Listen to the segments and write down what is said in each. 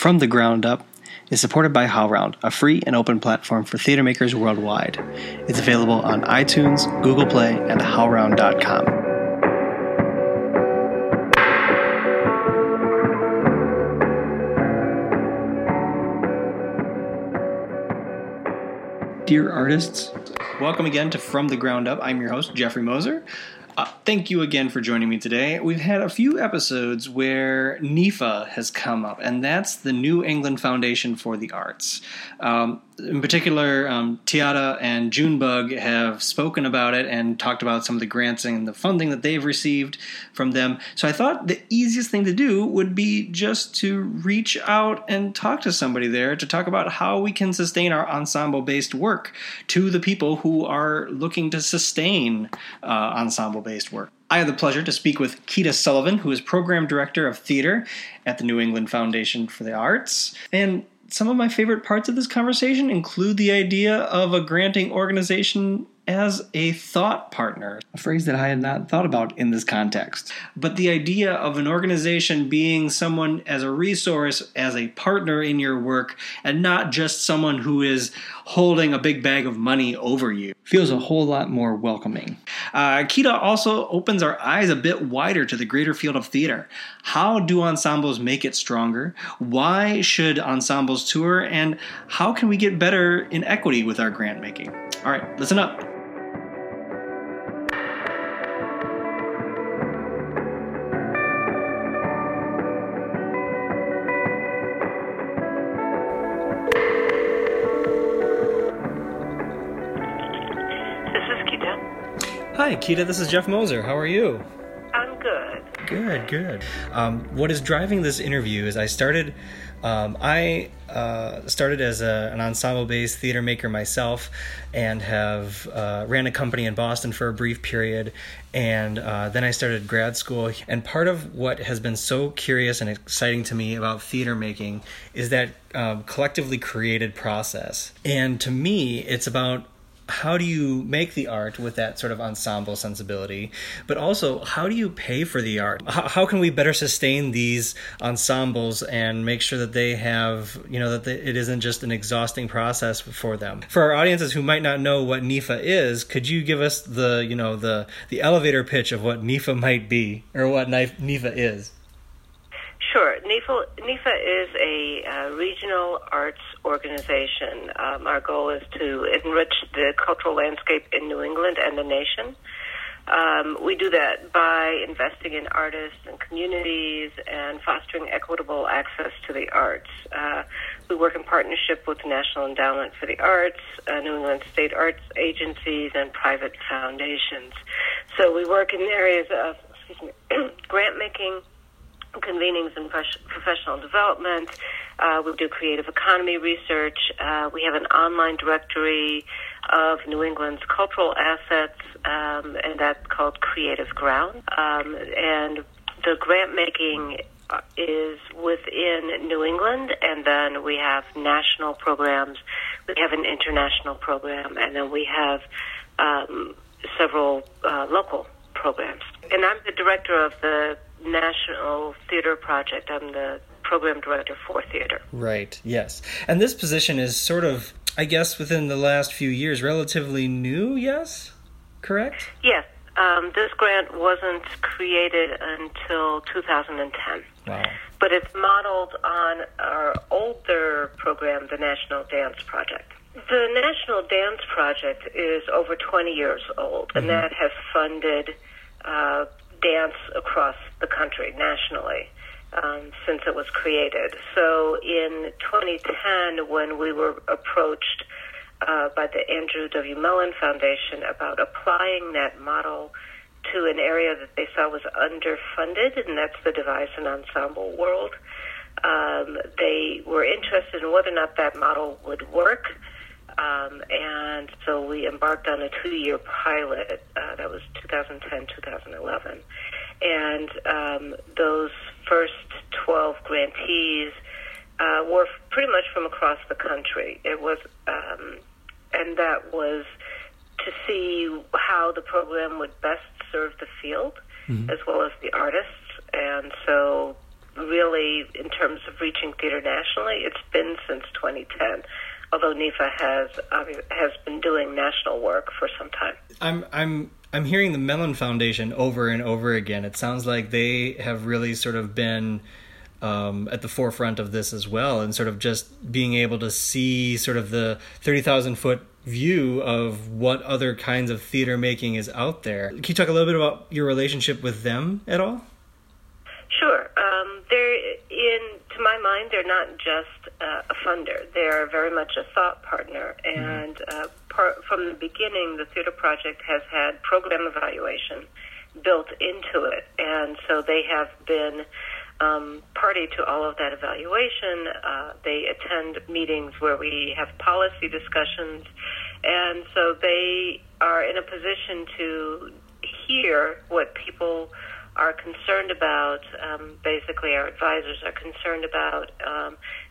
From the Ground Up is supported by HowlRound, a free and open platform for theater makers worldwide. It's available on iTunes, Google Play, and howlround.com. Dear artists, welcome again to From the Ground Up. I'm your host, Jeffrey Moser. Thank you again for joining me today. We've had a few episodes where NEFA has come up, and that's the New England Foundation for the Arts. In particular, Tiara and Junebug have spoken about it and talked about some of the grants and the funding that they've received from them. So I thought the easiest thing to do would be just to reach out and talk to somebody there to talk about how we can sustain our ensemble-based work to the people who are looking to sustain ensemble-based work. I had the pleasure to speak with Quita Sullivan, who is Program Director of Theater at the New England Foundation for the Arts, and some of my favorite parts of this conversation include the idea of a granting organization as a thought partner, a phrase that I had not thought about in this context. But the idea of an organization being someone as a resource, as a partner in your work, and not just someone who is holding a big bag of money over you, feels a whole lot more welcoming. Quita also opens our eyes a bit wider to the greater field of theater. How do ensembles make it stronger? Why should ensembles tour? And how can we get better in equity with our grant making? All right, listen up. Hi, Quita, this is Jeff Moser. How are you? I'm good. Good. What is driving this interview is I started as an ensemble-based theater maker myself and have ran a company in Boston for a brief period, and then I started grad school. And part of what has been so curious and exciting to me about theater making is that collectively created process. And to me, it's about how do you make the art with that sort of ensemble sensibility, but also how do you pay for the art? How can we better sustain these ensembles and make sure that they have, it isn't just an exhausting process for them? For our audiences who might not know what NEFA is, could you give us the elevator pitch of what NEFA might be or what NEFA is? Sure. NEFA is a regional arts organization. Our goal is to enrich the cultural landscape in New England and the nation. We do that by investing in artists and communities and fostering equitable access to the arts. We work in partnership with the National Endowment for the Arts, New England state arts agencies, and private foundations. So we work in areas of grant making, convenings and professional development. We do creative economy research. We have an online directory of New England's cultural assets, and that's called Creative Ground. And the grant making is within New England, and then we have national programs. We have an international program, and then we have several local programs. And I'm the director of the National Theater Project. I'm the program director for theater. Right, yes. And this position is sort of, I guess, within the last few years, relatively new, yes? Correct? Yes. This grant wasn't created until 2010. Wow. But it's modeled on our older program, the National Dance Project. The National Dance Project is over 20 years old, mm-hmm. and that has funded dance across the country nationally since it was created. So in 2010, when we were approached by the Andrew W. Mellon Foundation about applying that model to an area that they saw was underfunded, and that's the device and ensemble world, they were interested in whether or not that model would work. And so we embarked on a 2-year pilot. That was 2010, 2011. And those first 12 grantees were pretty much from across the country. It was, and that was to see how the program would best serve the field, mm-hmm. as well as the artists. And so really, in terms of reaching theater nationally, it's been since 2010. Although NEFA has been doing national work for some time. I'm hearing the Mellon Foundation over and over again. It sounds like they have really sort of been at the forefront of this as well, and sort of just being able to see sort of the 30,000 foot view of what other kinds of theater making is out there. Can you talk a little bit about your relationship with them at all? Sure. To my mind, they're not just a funder. They're very much a thought partner. And from the beginning, the Theater Project has had program evaluation built into it. And so they have been party to all of that evaluation. They attend meetings where we have policy discussions. And so they are in a position to hear what people are concerned about. Basically, our advisors are concerned about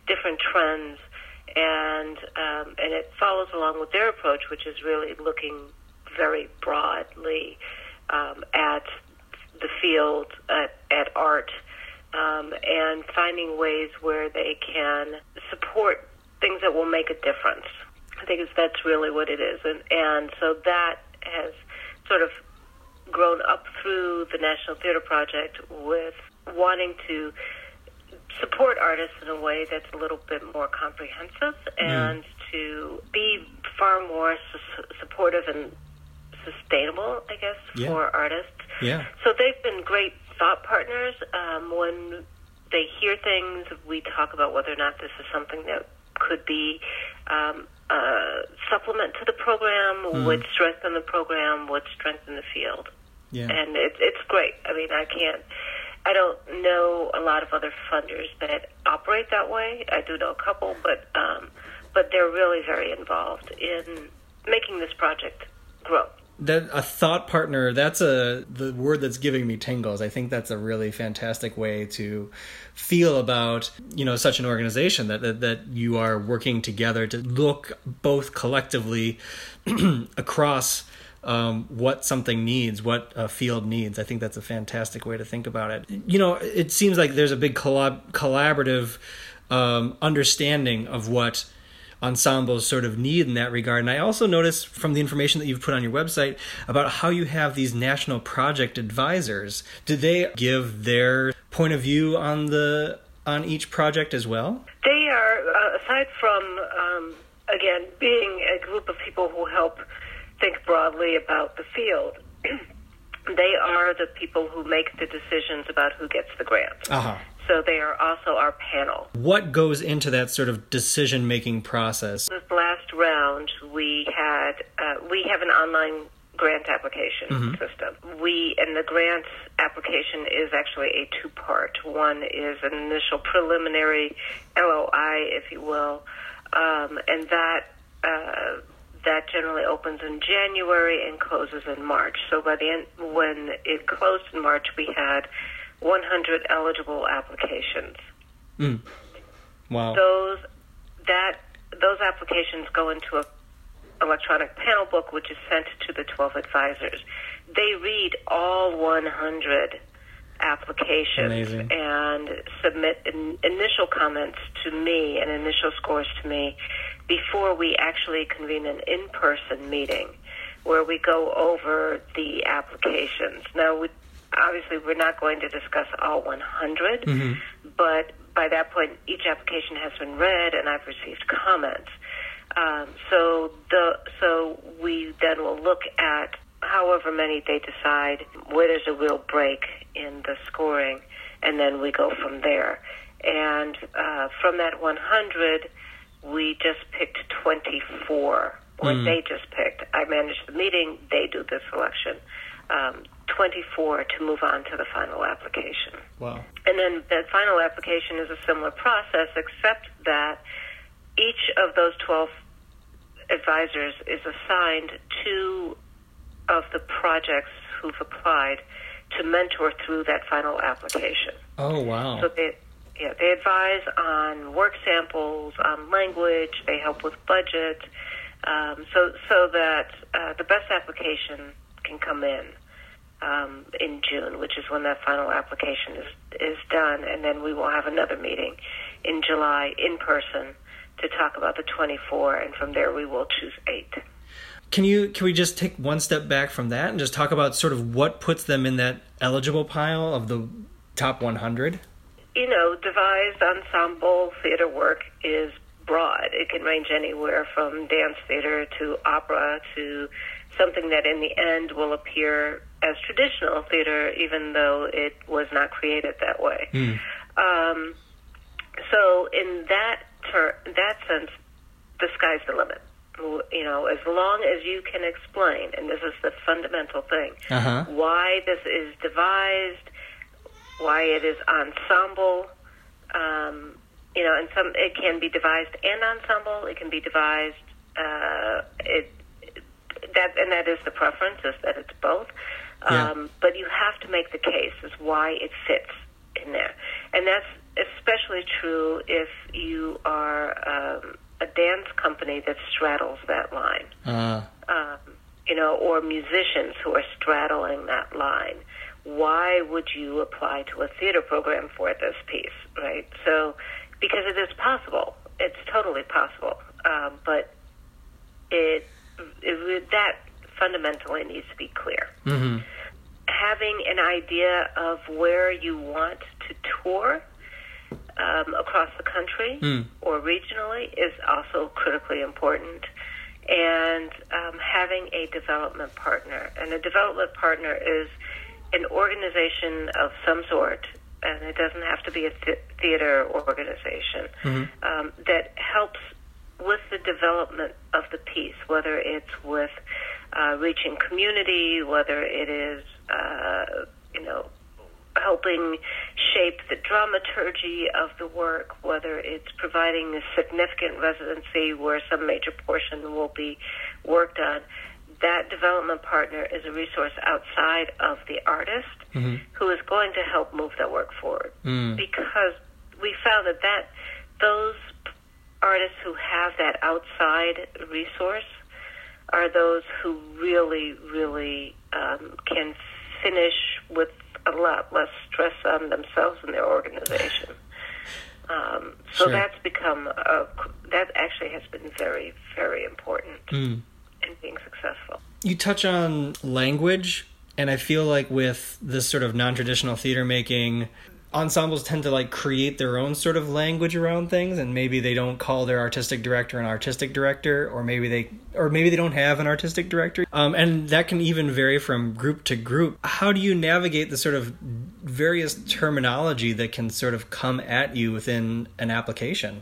different trends, and it follows along with their approach, which is really looking very broadly at the field, at art, and finding ways where they can support things that will make a difference. I think that's really what it is, and so that has sort of grown up through the National Theater Project with wanting to support artists in a way that's a little bit more comprehensive and to be far more supportive and sustainable, I guess, for artists. Yeah. So they've been great thought partners. When they hear things, we talk about whether or not this is something that could be supplement to the program, would strengthen the program, would strengthen the field. Yeah. And it's great. I mean, I don't know a lot of other funders that operate that way. I do know a couple, but they're really very involved in making this project grow. That a thought partner, that's the word that's giving me tingles. I think that's a really fantastic way to feel about, such an organization that you are working together to look both collectively across what something needs, what a field needs. I think that's a fantastic way to think about it. It seems like there's a big collaborative understanding of what ensembles sort of need in that regard. And I also noticed from the information that you've put on your website about how you have these national project advisors. Do they give their point of view on each project as well? They are, aside from, again, being a group of people who help think broadly about the field, they are the people who make the decisions about who gets the grants. Uh-huh. So they are also our panel. What goes into that sort of decision-making process? This last round, we have an online grant application system. And the grant application is actually a two-part. One is an initial preliminary LOI, if you will, and that generally opens in January and closes in March. So by the end, when it closed in March, we had 100 eligible applications. Wow. Those applications go into an electronic panel book, which is sent to the 12 advisors. They read all 100 applications. Amazing. And submit initial comments to me and initial scores to me before we actually convene an in-person meeting where we go over the applications. Now, obviously, we're not going to discuss all 100, but by that point, each application has been read, and I've received comments. So we then will look at however many they decide where there's a real break in the scoring, and then we go from there. And from that 100, we just picked 24, or they just picked. I manage the meeting; they do the selection. 24 to move on to the final application. Wow. And then the final application is a similar process, except that each of those 12 advisors is assigned two of the projects who've applied to mentor through that final application. Oh, wow. So they advise on work samples, on language, they help with budget, so that the best application can come in. in June, which is when that final application is done. And then we will have another meeting in July in person to talk about the 24, and from there we will choose 8. Can we just take one step back from that and just talk about sort of what puts them in that eligible pile of the top 100? You know, devised ensemble theater work is broad. It can range anywhere from dance theater to opera to something that in the end will appear as traditional theater, even though it was not created that way. Mm. So in that sense, the sky's the limit. You know, as long as you can explain, and this is the fundamental thing, why this is devised, why it is ensemble, you know, and some it can be devised and ensemble. It can be devised. That is the preference, is that it's both. But you have to make the case as why it fits in there, and that's especially true if you are a dance company that straddles that line, you know, or musicians who are straddling that line. Why would you apply to a theater program for this piece, right? So, because it is possible, it's totally possible, but it that fundamentally needs to be clear. Mm-hmm. Having an idea of where you want to tour across the country or regionally is also critically important. And having a development partner. And a development partner is an organization of some sort, and it doesn't have to be a theater organization, that helps with the development of the piece, whether it's with reaching community, whether it is, you know, helping shape the dramaturgy of the work, whether it's providing a significant residency where some major portion will be worked on. That development partner is a resource outside of the artist who is going to help move that work forward, because we found that those artists who have that outside resource are those who really, really can finish with a lot less stress on themselves and their organization. So that's become that actually has been very, very important in being successful. You touch on language, and I feel like with this sort of non-traditional theater making, ensembles tend to like create their own sort of language around things, and maybe they don't call their artistic director an artistic director, or maybe they don't have an artistic director, and that can even vary from group to group. How do you navigate the sort of various terminology that can sort of come at you within an application?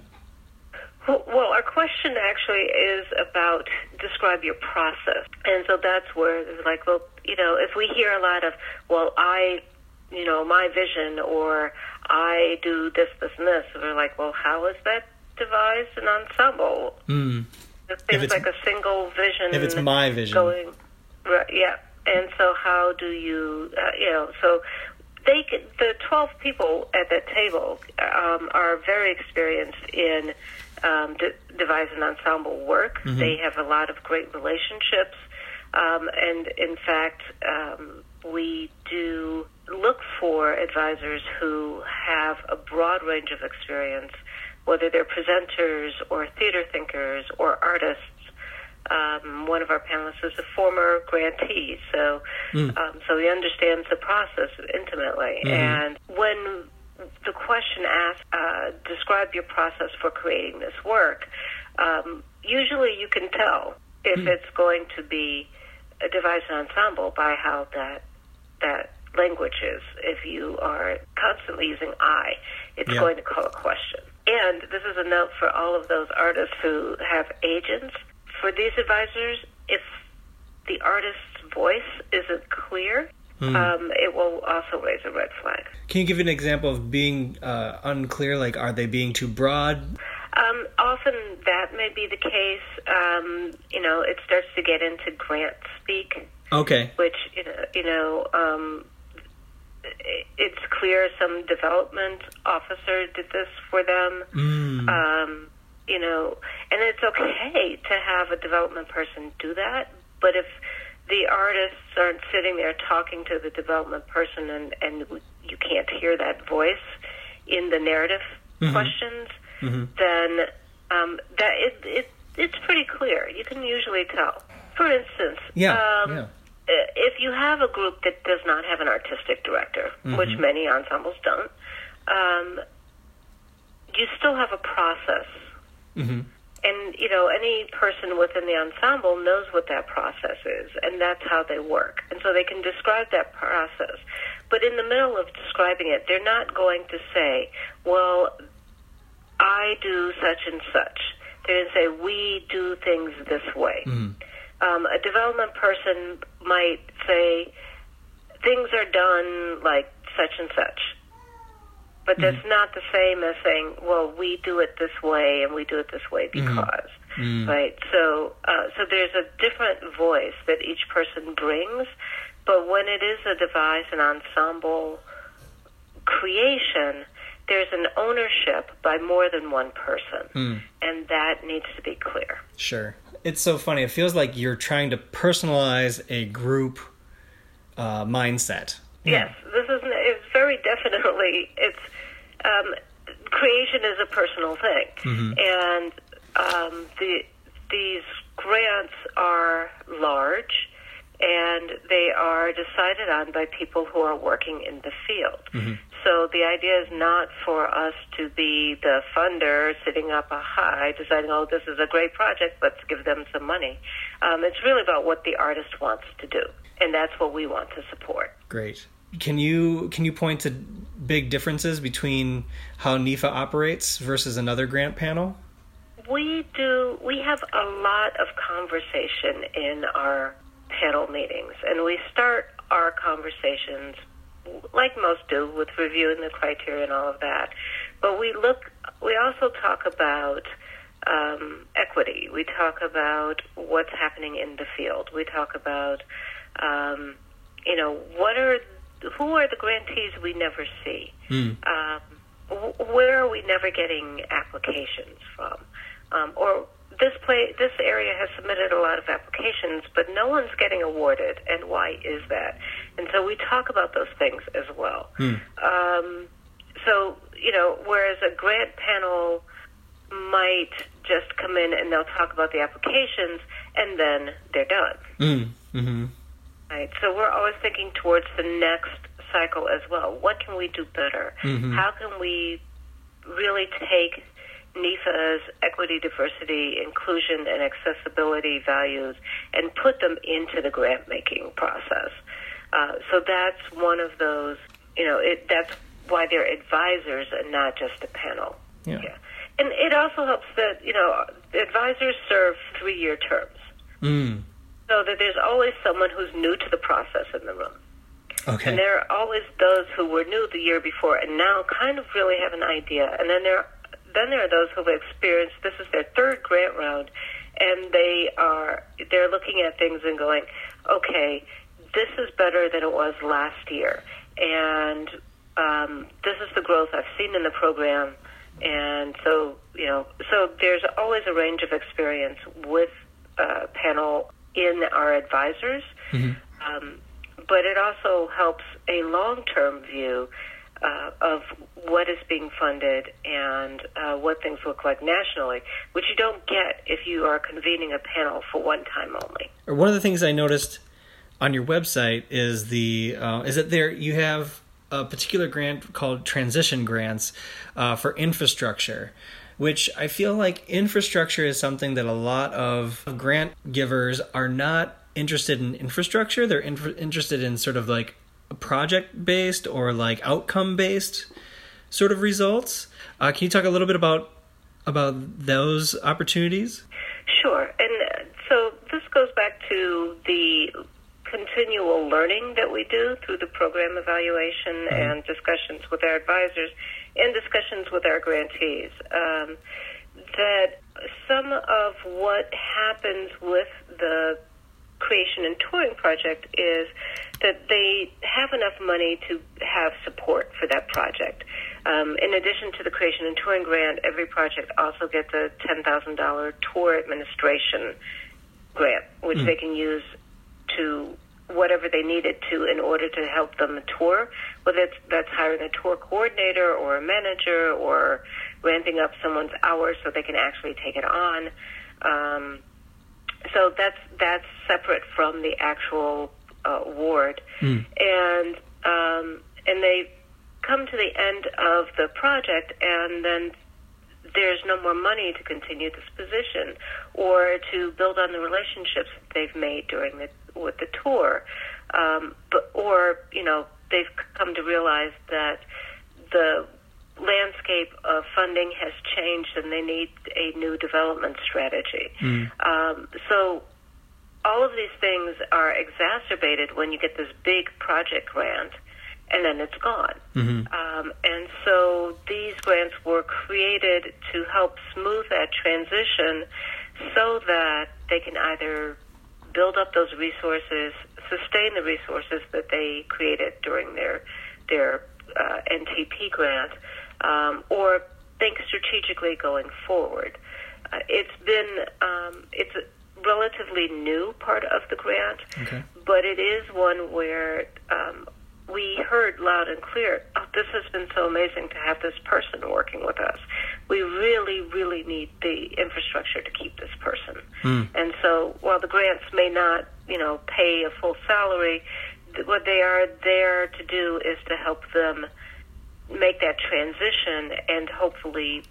Well, our question actually is about describe your process, and so that's where it's like, well, you know, if we hear a lot of, well, I, you know, my vision, or I do this, this, and this. And they're like, well, how is that devised an ensemble? Mm. It seems like a single vision. If it's my vision. Going, right, yeah. And so how do you, you know, so they could, the 12 people at that table are very experienced in devise an ensemble work. Mm-hmm. They have a lot of great relationships. And in fact, we do look for advisors who have a broad range of experience, whether they're presenters or theater thinkers or artists. One of our panelists is a former grantee, so he understands the process intimately. Mm-hmm. And when the question asks, describe your process for creating this work, usually you can tell if it's going to be a devised ensemble by how that languages. If you are constantly using I, it's going to call a question. And this is a note for all of those artists who have agents. For these advisors, if the artist's voice isn't clear, it will also raise a red flag. Can you give an example of being unclear? Like, are they being too broad? Often that may be the case. You know, it starts to get into grant speak. Okay. Which, you know, it's clear some development officer did this for them, you know, and it's okay to have a development person do that. But if the artists aren't sitting there talking to the development person, and you can't hear that voice in the narrative mm-hmm. questions, mm-hmm. then that it's pretty clear. You can usually tell. For instance, if you have a group that does not have an artistic director, mm-hmm. which many ensembles don't, you still have a process. Mm-hmm. And, you know, any person within the ensemble knows what that process is, and that's how they work. And so they can describe that process. But in the middle of describing it, they're not going to say, well, I do such and such. They're going to say, we do things this way. Mm-hmm. A development person might say, things are done like such and such. But that's mm-hmm. not the same as saying, well, we do it this way and we do it this way because, mm-hmm. right? So there's a different voice that each person brings, but when it is a device, an ensemble creation, there's an ownership by more than one person, and that needs to be clear. Sure. It's so funny. It feels like you're trying to personalize a group mindset. Yeah. Yes, it's very definitely, creation is a personal thing. Mm-hmm. And these grants are large, and they are decided on by people who are working in the field. Mm-hmm. So the idea is not for us to be the funder sitting up high deciding, oh, this is a great project, let's give them some money. It's really about what the artist wants to do, and that's what we want to support. Great. Can you point to big differences between how NEFA operates versus another grant panel? We have a lot of conversation in our panel meetings, and we start our conversations, like most do, with reviewing the criteria and all of that. But we also talk about equity. We talk about what's happening in the field. We talk about, who are the grantees we never see? Where are we never getting applications from? Or this area has submitted a lot of applications, but no one's getting awarded, and why is that? And so we talk about those things as well. Whereas a grant panel might just come in and they'll talk about the applications, and then they're done. Mm-hmm. Right, so we're always thinking towards the next cycle as well. What can we do better? Mm-hmm. How can we really take NEFA's equity, diversity, inclusion, and accessibility values and put them into the grant-making process? So that's one of those, that's why they're advisors and not just a panel. Yeah. And it also helps that, the advisors serve 3-year terms. So that there's always someone who's new to the process in the room. Okay. And there are always those who were new the year before and now kind of really have an idea. And then there are those who have experienced, this is their third grant round, and they're looking at things and going, okay, this is better than it was last year. And this is the growth I've seen in the program. And so there's always a range of experience with panel in our advisors, mm-hmm. But it also helps a long-term view of what is being funded and what things look like nationally, which you don't get if you are convening a panel for one time only. One of the things I noticed on your website is that you have a particular grant called transition grants for infrastructure, which I feel like infrastructure is something that a lot of grant givers are not interested in infrastructure. They're interested in sort of like project-based or like outcome-based sort of results. Can you talk a little bit about those opportunities? Sure. And so this goes back to the continual learning that we do through the program evaluation and discussions with our advisors and discussions with our grantees, that some of what happens with the creation and touring project is that they have enough money to have support for that project. In addition to the creation and touring grant, every project also gets a $10,000 tour administration grant, which they can use to whatever they needed to in order to help them tour, whether that's hiring a tour coordinator or a manager or ramping up someone's hours so they can actually take it on. So that's separate from the actual award. And they come to the end of the project, and then there's no more money to continue this position or to build on the relationships that they've made during the with the tour, or you know, they've come to realize that the landscape of funding has changed and they need a new development strategy. So all of these things are exacerbated when you get this big project grant and then it's gone. And so these grants were created to help smooth that transition so that they can either build up those resources, sustain the resources that they created during their NTP grant, or think strategically going forward. It's a relatively new part of the grant, but it is one where we heard loud and clear, oh, this has been so amazing to have this person working with us. We really, really need the infrastructure to keep this person. And so while the grants may not, you know, pay a full salary, what they are there to do is to help them make that transition and hopefully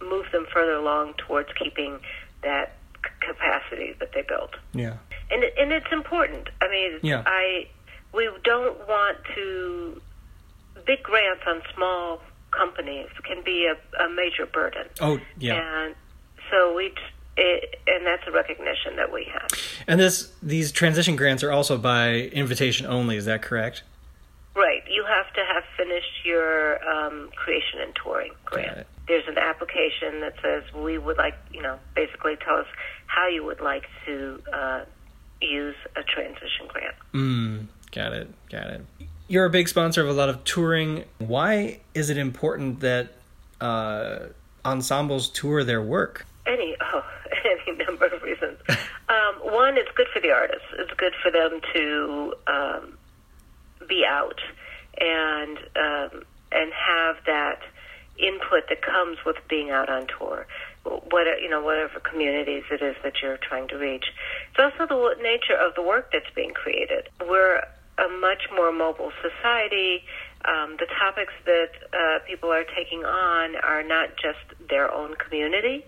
move them further along towards keeping that capacity that they built. And it's important. I mean, we don't want to... Big grants on small companies can be a major burden. And so and that's a recognition that we have. And these transition grants are also by invitation only, is that correct? Right. You have to have finished your creation and touring grant. There's an application that says we would like, you know, basically tell us how you would like to use a transition grant. Got it. You're a big sponsor of a lot of touring. Why is it important that ensembles tour their work? Any number of reasons. One, it's good for the artists. It's good for them to be out and have that input that comes with being out on tour. Whatever communities it is that you're trying to reach. It's also the nature of the work that's being created. We're a much more mobile society. The topics that people are taking on are not just their own community.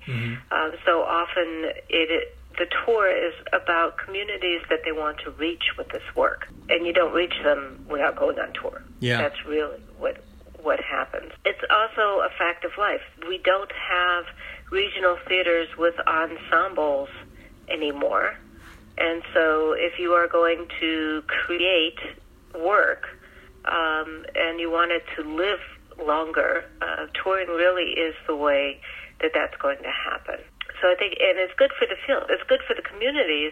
So often the tour is about communities that they want to reach with this work. And you don't reach them without going on tour. That's really what happens. It's also a fact of life. We don't have regional theaters with ensembles anymore. And so if you are going to create work and you want it to live longer, touring really is the way that that's going to happen. So I think, and it's good for the film, it's good for the communities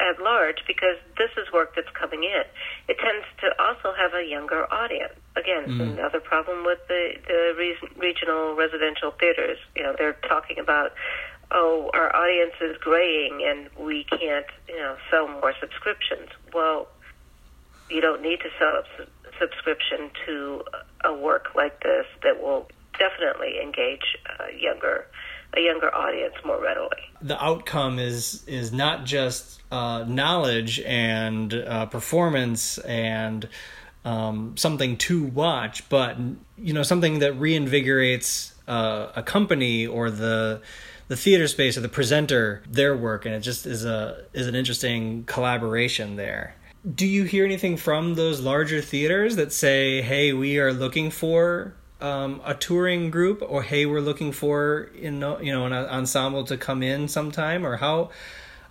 at large because this is work that's coming in. It tends to also have a younger audience. Again, another problem with the regional residential theaters. You know, they're talking about, oh, our audience is graying and we can't, you know, sell more subscriptions. Well, you don't need to sell a subscription to a work like this that will definitely engage a younger audience more readily. The outcome is not just knowledge and performance and something to watch, but you know, something that reinvigorates a company or the theater space or the presenter, their work, and it just is an interesting collaboration there. Do you hear anything from those larger theaters that say, hey, we are looking for a touring group, or hey, we're looking for an ensemble to come in sometime, or how,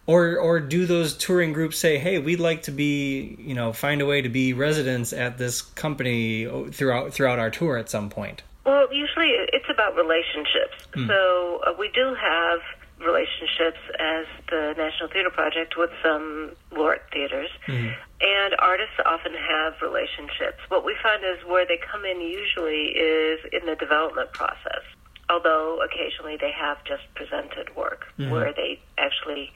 or do those touring groups say, hey, we'd like to be, you know, find a way to be residents at this company throughout our tour at some point? Well, usually it's about relationships. So we do have relationships as the National Theater Project with some LORT theaters, and artists often have relationships. What we find is where they come in usually is in the development process, although occasionally they have just presented work where they actually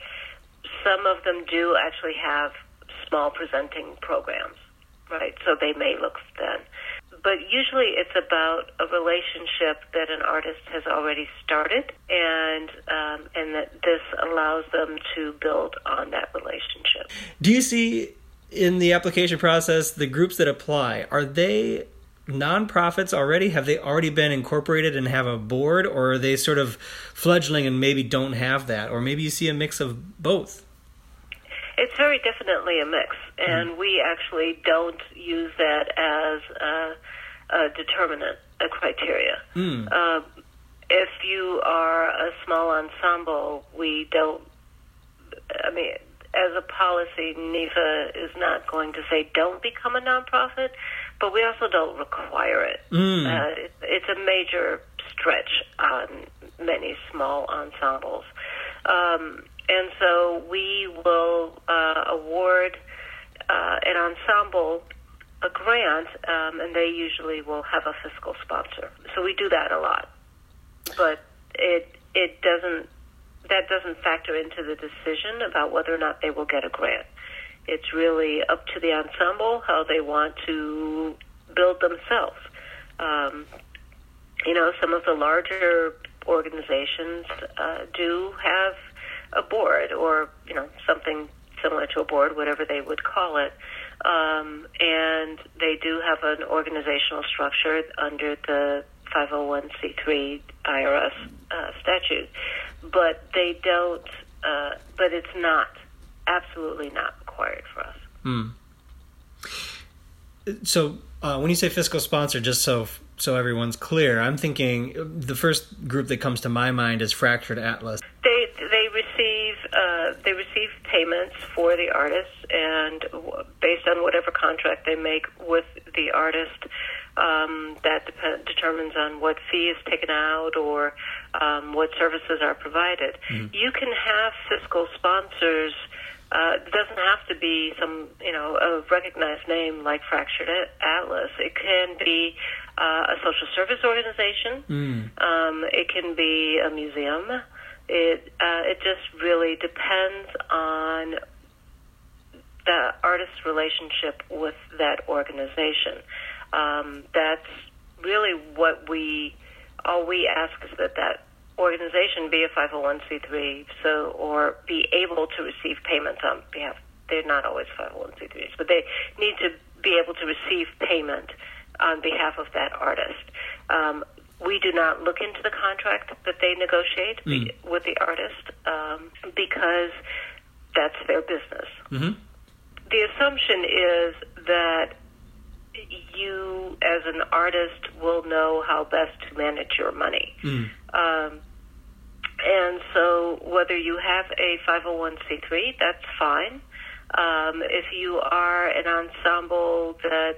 Some of them do actually have small presenting programs, right? So they may look then. But usually it's about a relationship that an artist has already started, and that this allows them to build on that relationship. Do you see in the application process, the groups that apply, are they nonprofits already? Have they already been incorporated and have a board, or are they sort of fledgling and maybe don't have that? Or maybe you see a mix of both? It's very definitely a mix, and we actually don't use that as a determinant, a criteria. If you are a small ensemble, we don't, I mean, as a policy, NEFA is not going to say don't become a nonprofit, but we also don't require it. It's a major stretch on many small ensembles. And so we will award an ensemble a grant, and they usually will have a fiscal sponsor. So we do that a lot, but it doesn't factor into the decision about whether or not they will get a grant. It's really up to the ensemble how they want to build themselves. You know, some of the larger organizations do have a board, or you know, something similar to a board, whatever they would call it, and they do have an organizational structure under the 501c3 IRS statute, but they don't. But it's not, absolutely not required for us. So when you say fiscal sponsor, just so everyone's clear, I'm thinking the first group that comes to my mind is Fractured Atlas. They receive payments for the artists, and based on whatever contract they make with the artist, that determines on what fee is taken out or what services are provided. You can have fiscal sponsors. It doesn't have to be some, you know, a recognized name like Fractured Atlas. It can be a social service organization. It can be a museum. It just really depends on the artist's relationship with that organization. That's really what all we ask is that organization be a 501c3, so, or be able to receive payments on behalf. They're not always 501c3s, but they need to be able to receive payment on behalf of that artist. We do not look into the contract that they negotiate with the artist, because that's their business. The assumption is that you, as an artist, will know how best to manage your money. And so whether you have a 501c3, that's fine. If you are an ensemble that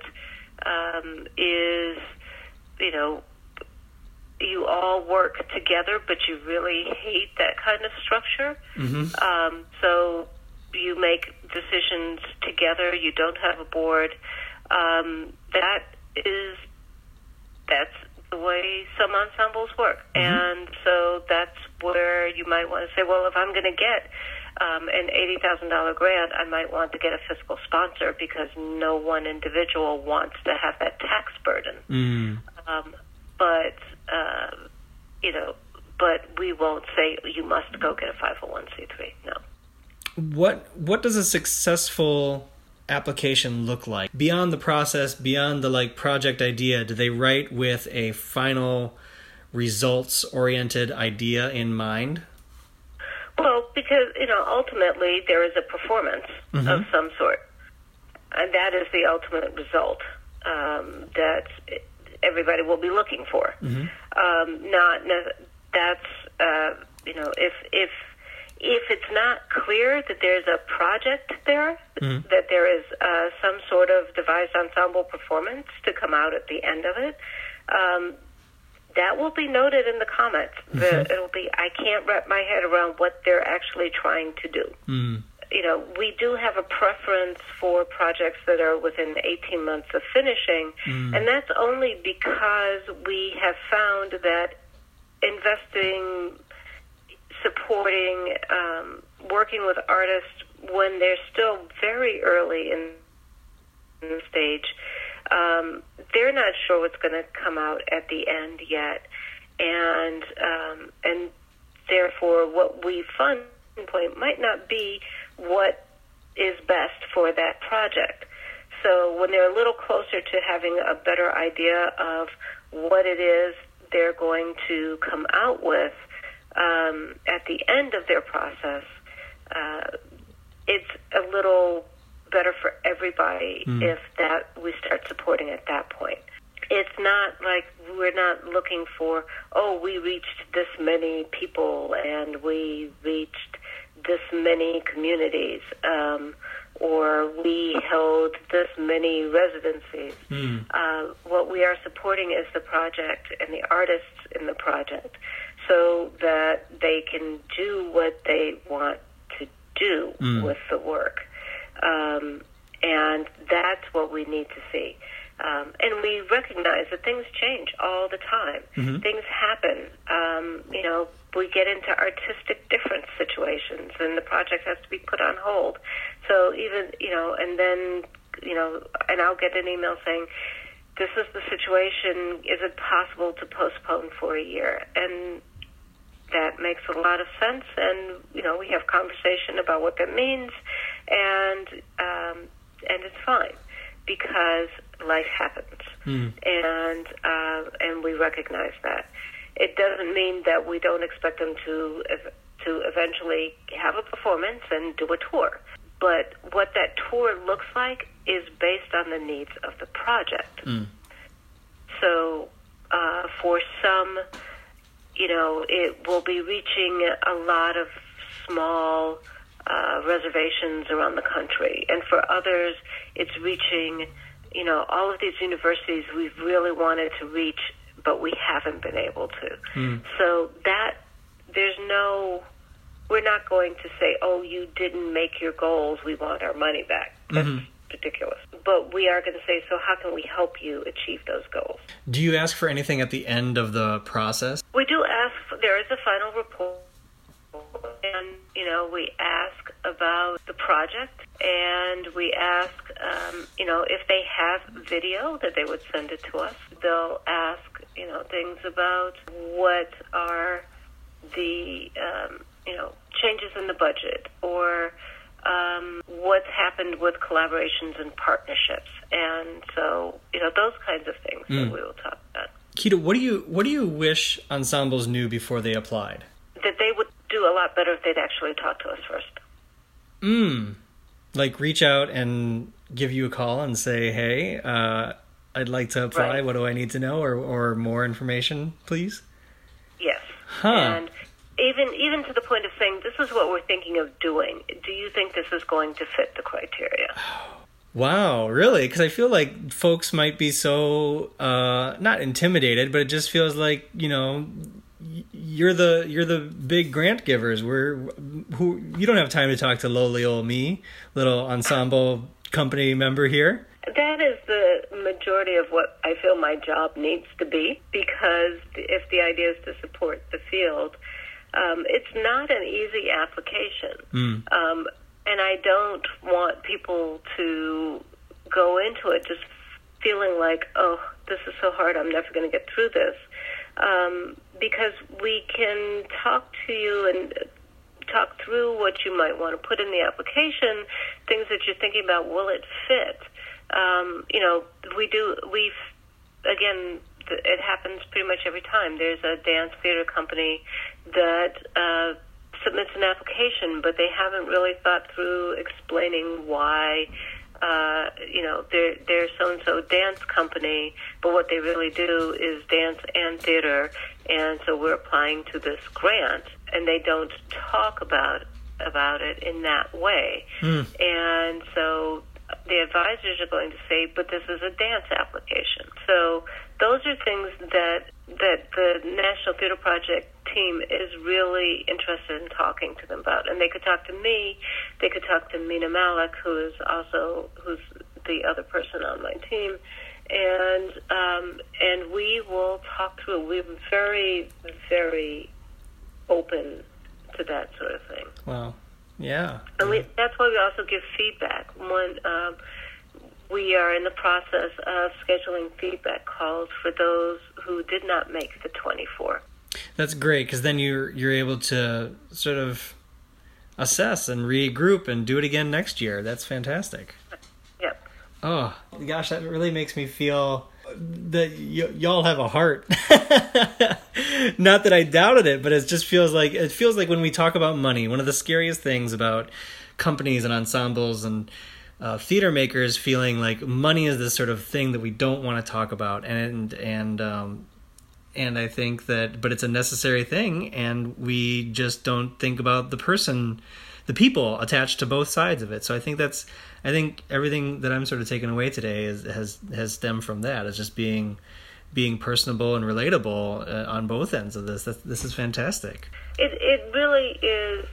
is, you know, you all work together, but you really hate that kind of structure. So you make decisions together. You don't have a board. That's the way some ensembles work. And so that's where you might want to say, well, if I'm going to get an $80,000 grant, I might want to get a fiscal sponsor because no one individual wants to have that tax burden. But we won't say you must go get a 501c3. No. What does a successful application look like beyond the process, beyond the like project idea? Do they write with a final results oriented idea in mind? Well, because ultimately there is a performance of some sort, and that is the ultimate result that everybody will be looking for. If it's not clear that there's a project there, that there is some sort of devised ensemble performance to come out at the end of it, that will be noted in the comments. It'll be, I can't wrap my head around what they're actually trying to do. We do have a preference for projects that are within 18 months of finishing, and that's only because we have found that investing, supporting working with artists when they're still very early in the stage, they're not sure what's going to come out at the end yet. And therefore what we fund point might not be what is best for that project. So when they're a little closer to having a better idea of what it is they're going to come out with at the end of their process, it's a little better for everybody if that we start supporting at that point. It's not like we're not looking for, oh, we reached this many people and we reached this many communities, or we held this many residencies. What we are supporting is the project and the artists in the project so that they can do what they want to do with the work. And that's what we need to see. And we recognize that things change all the time. Things happen. You know, we get into artistic difference situations, and the project has to be put on hold. So even, you know, and then, you know, and I'll get an email saying, this is the situation, is it possible to postpone for a year? And that makes a lot of sense, and, you know, we have conversation about what that means, and it's fine, because life happens, and we recognize that. It doesn't mean that we don't expect them to eventually have a performance and do a tour. But what that tour looks like is based on the needs of the project. So for some, you know, it will be reaching a lot of small reservations around the country. And for others, it's reaching, you know, all of these universities we've really wanted to reach, but we haven't been able to. So that there's no, we're not going to say, oh, you didn't make your goals, we want our money back. That's ridiculous. But we are going to say, so how can we help you achieve those goals? Do you ask for anything at the end of the process? We do ask, there is a final report. And, you know, we ask about the project, and we ask, you know, if they have video that they would send it to us. They'll ask, you know, things about what are the, you know, changes in the budget, or what's happened with collaborations and partnerships. And so, you know, those kinds of things that we will talk about. Quita, what do you wish ensembles knew before they applied? That they would do a lot better if they'd actually talk to us first. Like reach out and give you a call and say, hey, I'd like to apply. Right. What do I need to know? Or more information, please? Yes. And even to the point of saying, this is what we're thinking of doing. Do you think this is going to fit the criteria? Wow, really? Because I feel like folks might be so, not intimidated, but it just feels like, you know, you're the big grant givers. You don't have time to talk to lowly old me, little ensemble company member here. That is the majority of what I feel my job needs to be, because if the idea is to support the field, it's not an easy application. And I don't want people to go into it just feeling like, oh, this is so hard, I'm never going to get through this. Because we can talk to you and talk through what you might want to put in the application, things that you're thinking about, will it fit? You know, it happens pretty much every time. There's a dance theater company that submits an application, but they haven't really thought through explaining why, you know, they're so-and-so dance company, but what they really do is dance and theater, and so we're applying to this grant, and they don't talk about it in that way. And so the advisors are going to say, but this is a dance application. So those are things that the National Theater Project team is really interested in talking to them about. And they could talk to me, they could talk to Mina Malik, who's the other person on my team, and we will talk through. We're very, very open to that sort of thing. Wow. Yeah. And that's why we also give feedback. When we are in the process of scheduling feedback calls for those who did not make the 24. That's great, because then you're able to sort of assess and regroup and do it again next year. That's fantastic. Yep. Oh, gosh, that really makes me feel that y'all have a heart. Not that I doubted it, but it just feels like when we talk about money, one of the scariest things about companies and ensembles and theater makers feeling like money is this sort of thing that we don't want to talk about, and I think that, but it's a necessary thing, and we just don't think about the people attached to both sides of it. So I think everything that I'm sort of taking away today has stemmed from that. It's just being personable and relatable on both ends of this. This is fantastic. It really is.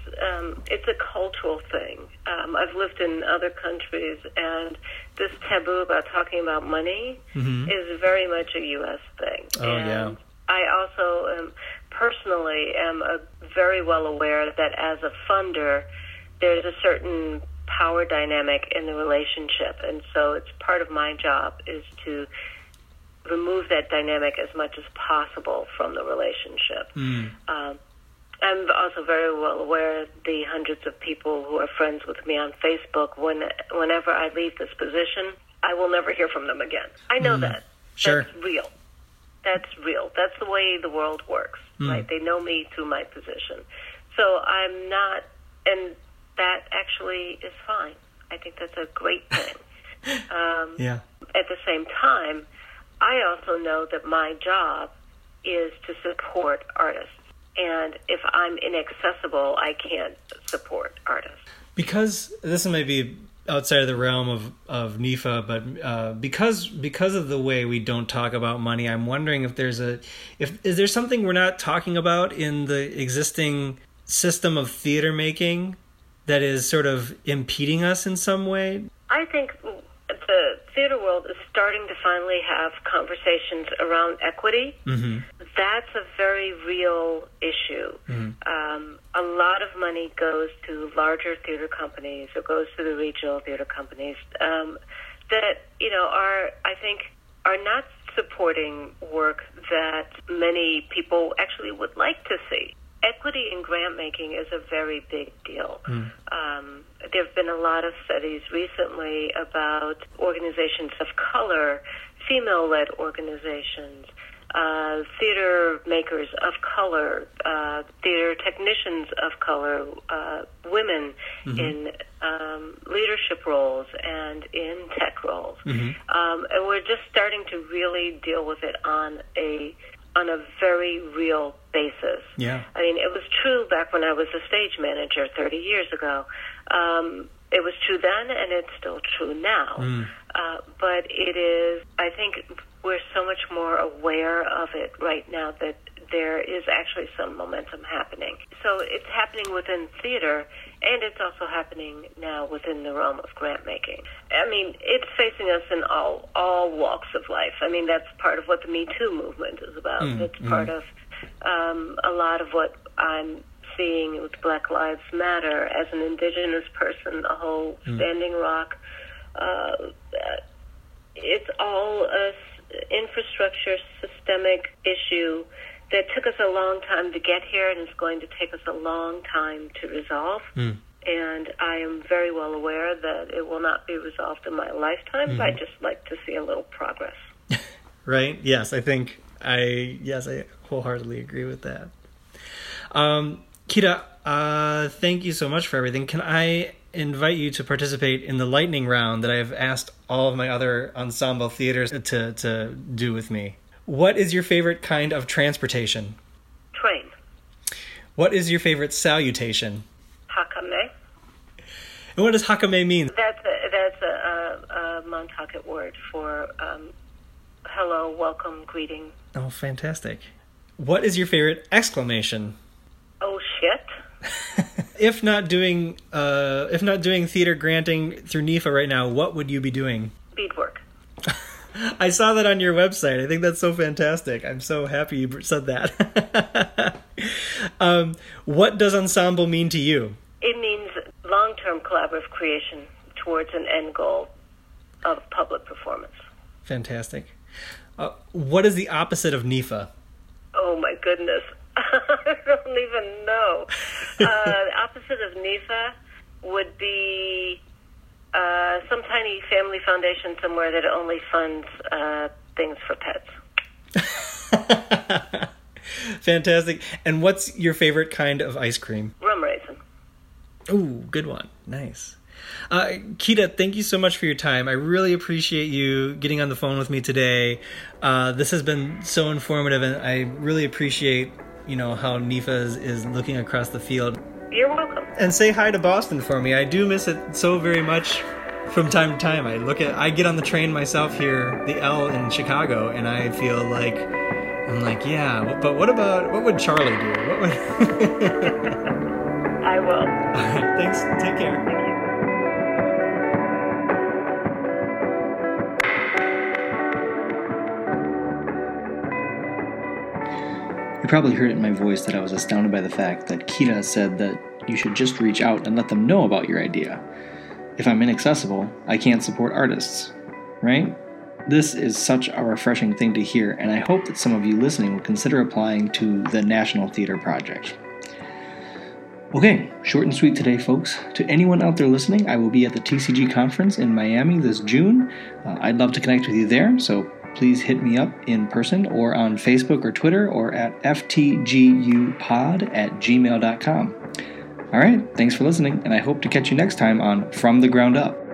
It's a cultural thing. I've lived in other countries, and this taboo about talking about money is very much a U.S. thing. I also personally am very well aware that as a funder, there's a certain power dynamic in the relationship. And so it's part of my job is to remove that dynamic as much as possible from the relationship. I'm also very well aware of the hundreds of people who are friends with me on Facebook. Whenever I leave this position, I will never hear from them again. I know that. Sure. That's real. That's the way the world works, right? They know me through my position. So I'm not, and that actually is fine. I think that's a great thing. At the same time, I also know that my job is to support artists. And if I'm inaccessible, I can't support artists. Because this may be outside of the realm of NEFA, but because of the way we don't talk about money, I'm wondering if is there something we're not talking about in the existing system of theater making that is sort of impeding us in some way? I think the theater world is starting to finally have conversations around equity. That's a very real issue. A lot of money goes to larger theater companies or goes to the regional theater companies that, you know, are not supporting work that many people actually would like to see. Equity in grant making is a very big deal. There have been a lot of studies recently about organizations of color, female-led organizations, theater makers of color, theater technicians of color, women in leadership roles and in tech roles. And we're just starting to really deal with it on a very real basis. I mean, it was true back when I was a stage manager 30 years ago. It was true then, and it's still true now. But it is, I think we're so much more aware of it right now that there is actually some momentum happening. So it's happening within theater, and it's also happening now within the realm of grant making. I mean, it's facing us in all walks of life. I mean, that's part of what the Me Too movement is about. It's part of a lot of what I'm seeing with Black Lives Matter. As an indigenous person, the whole Standing Rock, it's all a infrastructure systemic issue that took us a long time to get here, and it's going to take us a long time to resolve. And I am very well aware that it will not be resolved in my lifetime, but I just like to see a little progress. Right? Yes, I wholeheartedly agree with that. Quita, thank you so much for everything. Can I invite you to participate in the lightning round that I've asked all of my other ensemble theaters to do with me? What is your favorite kind of transportation? Train. What is your favorite salutation? Hakame. And what does hakame mean? That's a Montauket word for hello, welcome, greeting. Oh, fantastic. What is your favorite exclamation? Oh, shit. If not doing theater granting through NEFA right now, what would you be doing? Beadwork. I saw that on your website. I think that's so fantastic. I'm so happy you said that. What does ensemble mean to you? It means long-term collaborative creation towards an end goal of public performance. Fantastic. What is the opposite of NEFA? Oh, my goodness. I don't even know. The opposite of NEFA would be some tiny family foundation somewhere that only funds things for pets. Fantastic. And what's your favorite kind of ice cream? Rum raisin. Ooh, good one. Nice. Quita, thank you so much for your time. I really appreciate you getting on the phone with me today. This has been so informative, and I really appreciate, you know, how NEFA is looking across the field. You're welcome. And say hi to Boston for me. I do miss it so very much from time to time. I get on the train myself here, the L in Chicago, and I feel like, I'm like, yeah, but what would Charlie do? What would... I will. All right, thanks. Take care. Thank you. You probably heard it in my voice that I was astounded by the fact that Quita said that you should just reach out and let them know about your idea. If I'm inaccessible, I can't support artists, right? This is such a refreshing thing to hear, and I hope that some of you listening will consider applying to the National Theater Project. Okay, short and sweet today, folks. To anyone out there listening, I will be at the TCG conference in Miami this June. I'd love to connect with you there, so please hit me up in person or on Facebook or Twitter or at ftgupod@gmail.com. All right, thanks for listening, and I hope to catch you next time on From the Ground Up.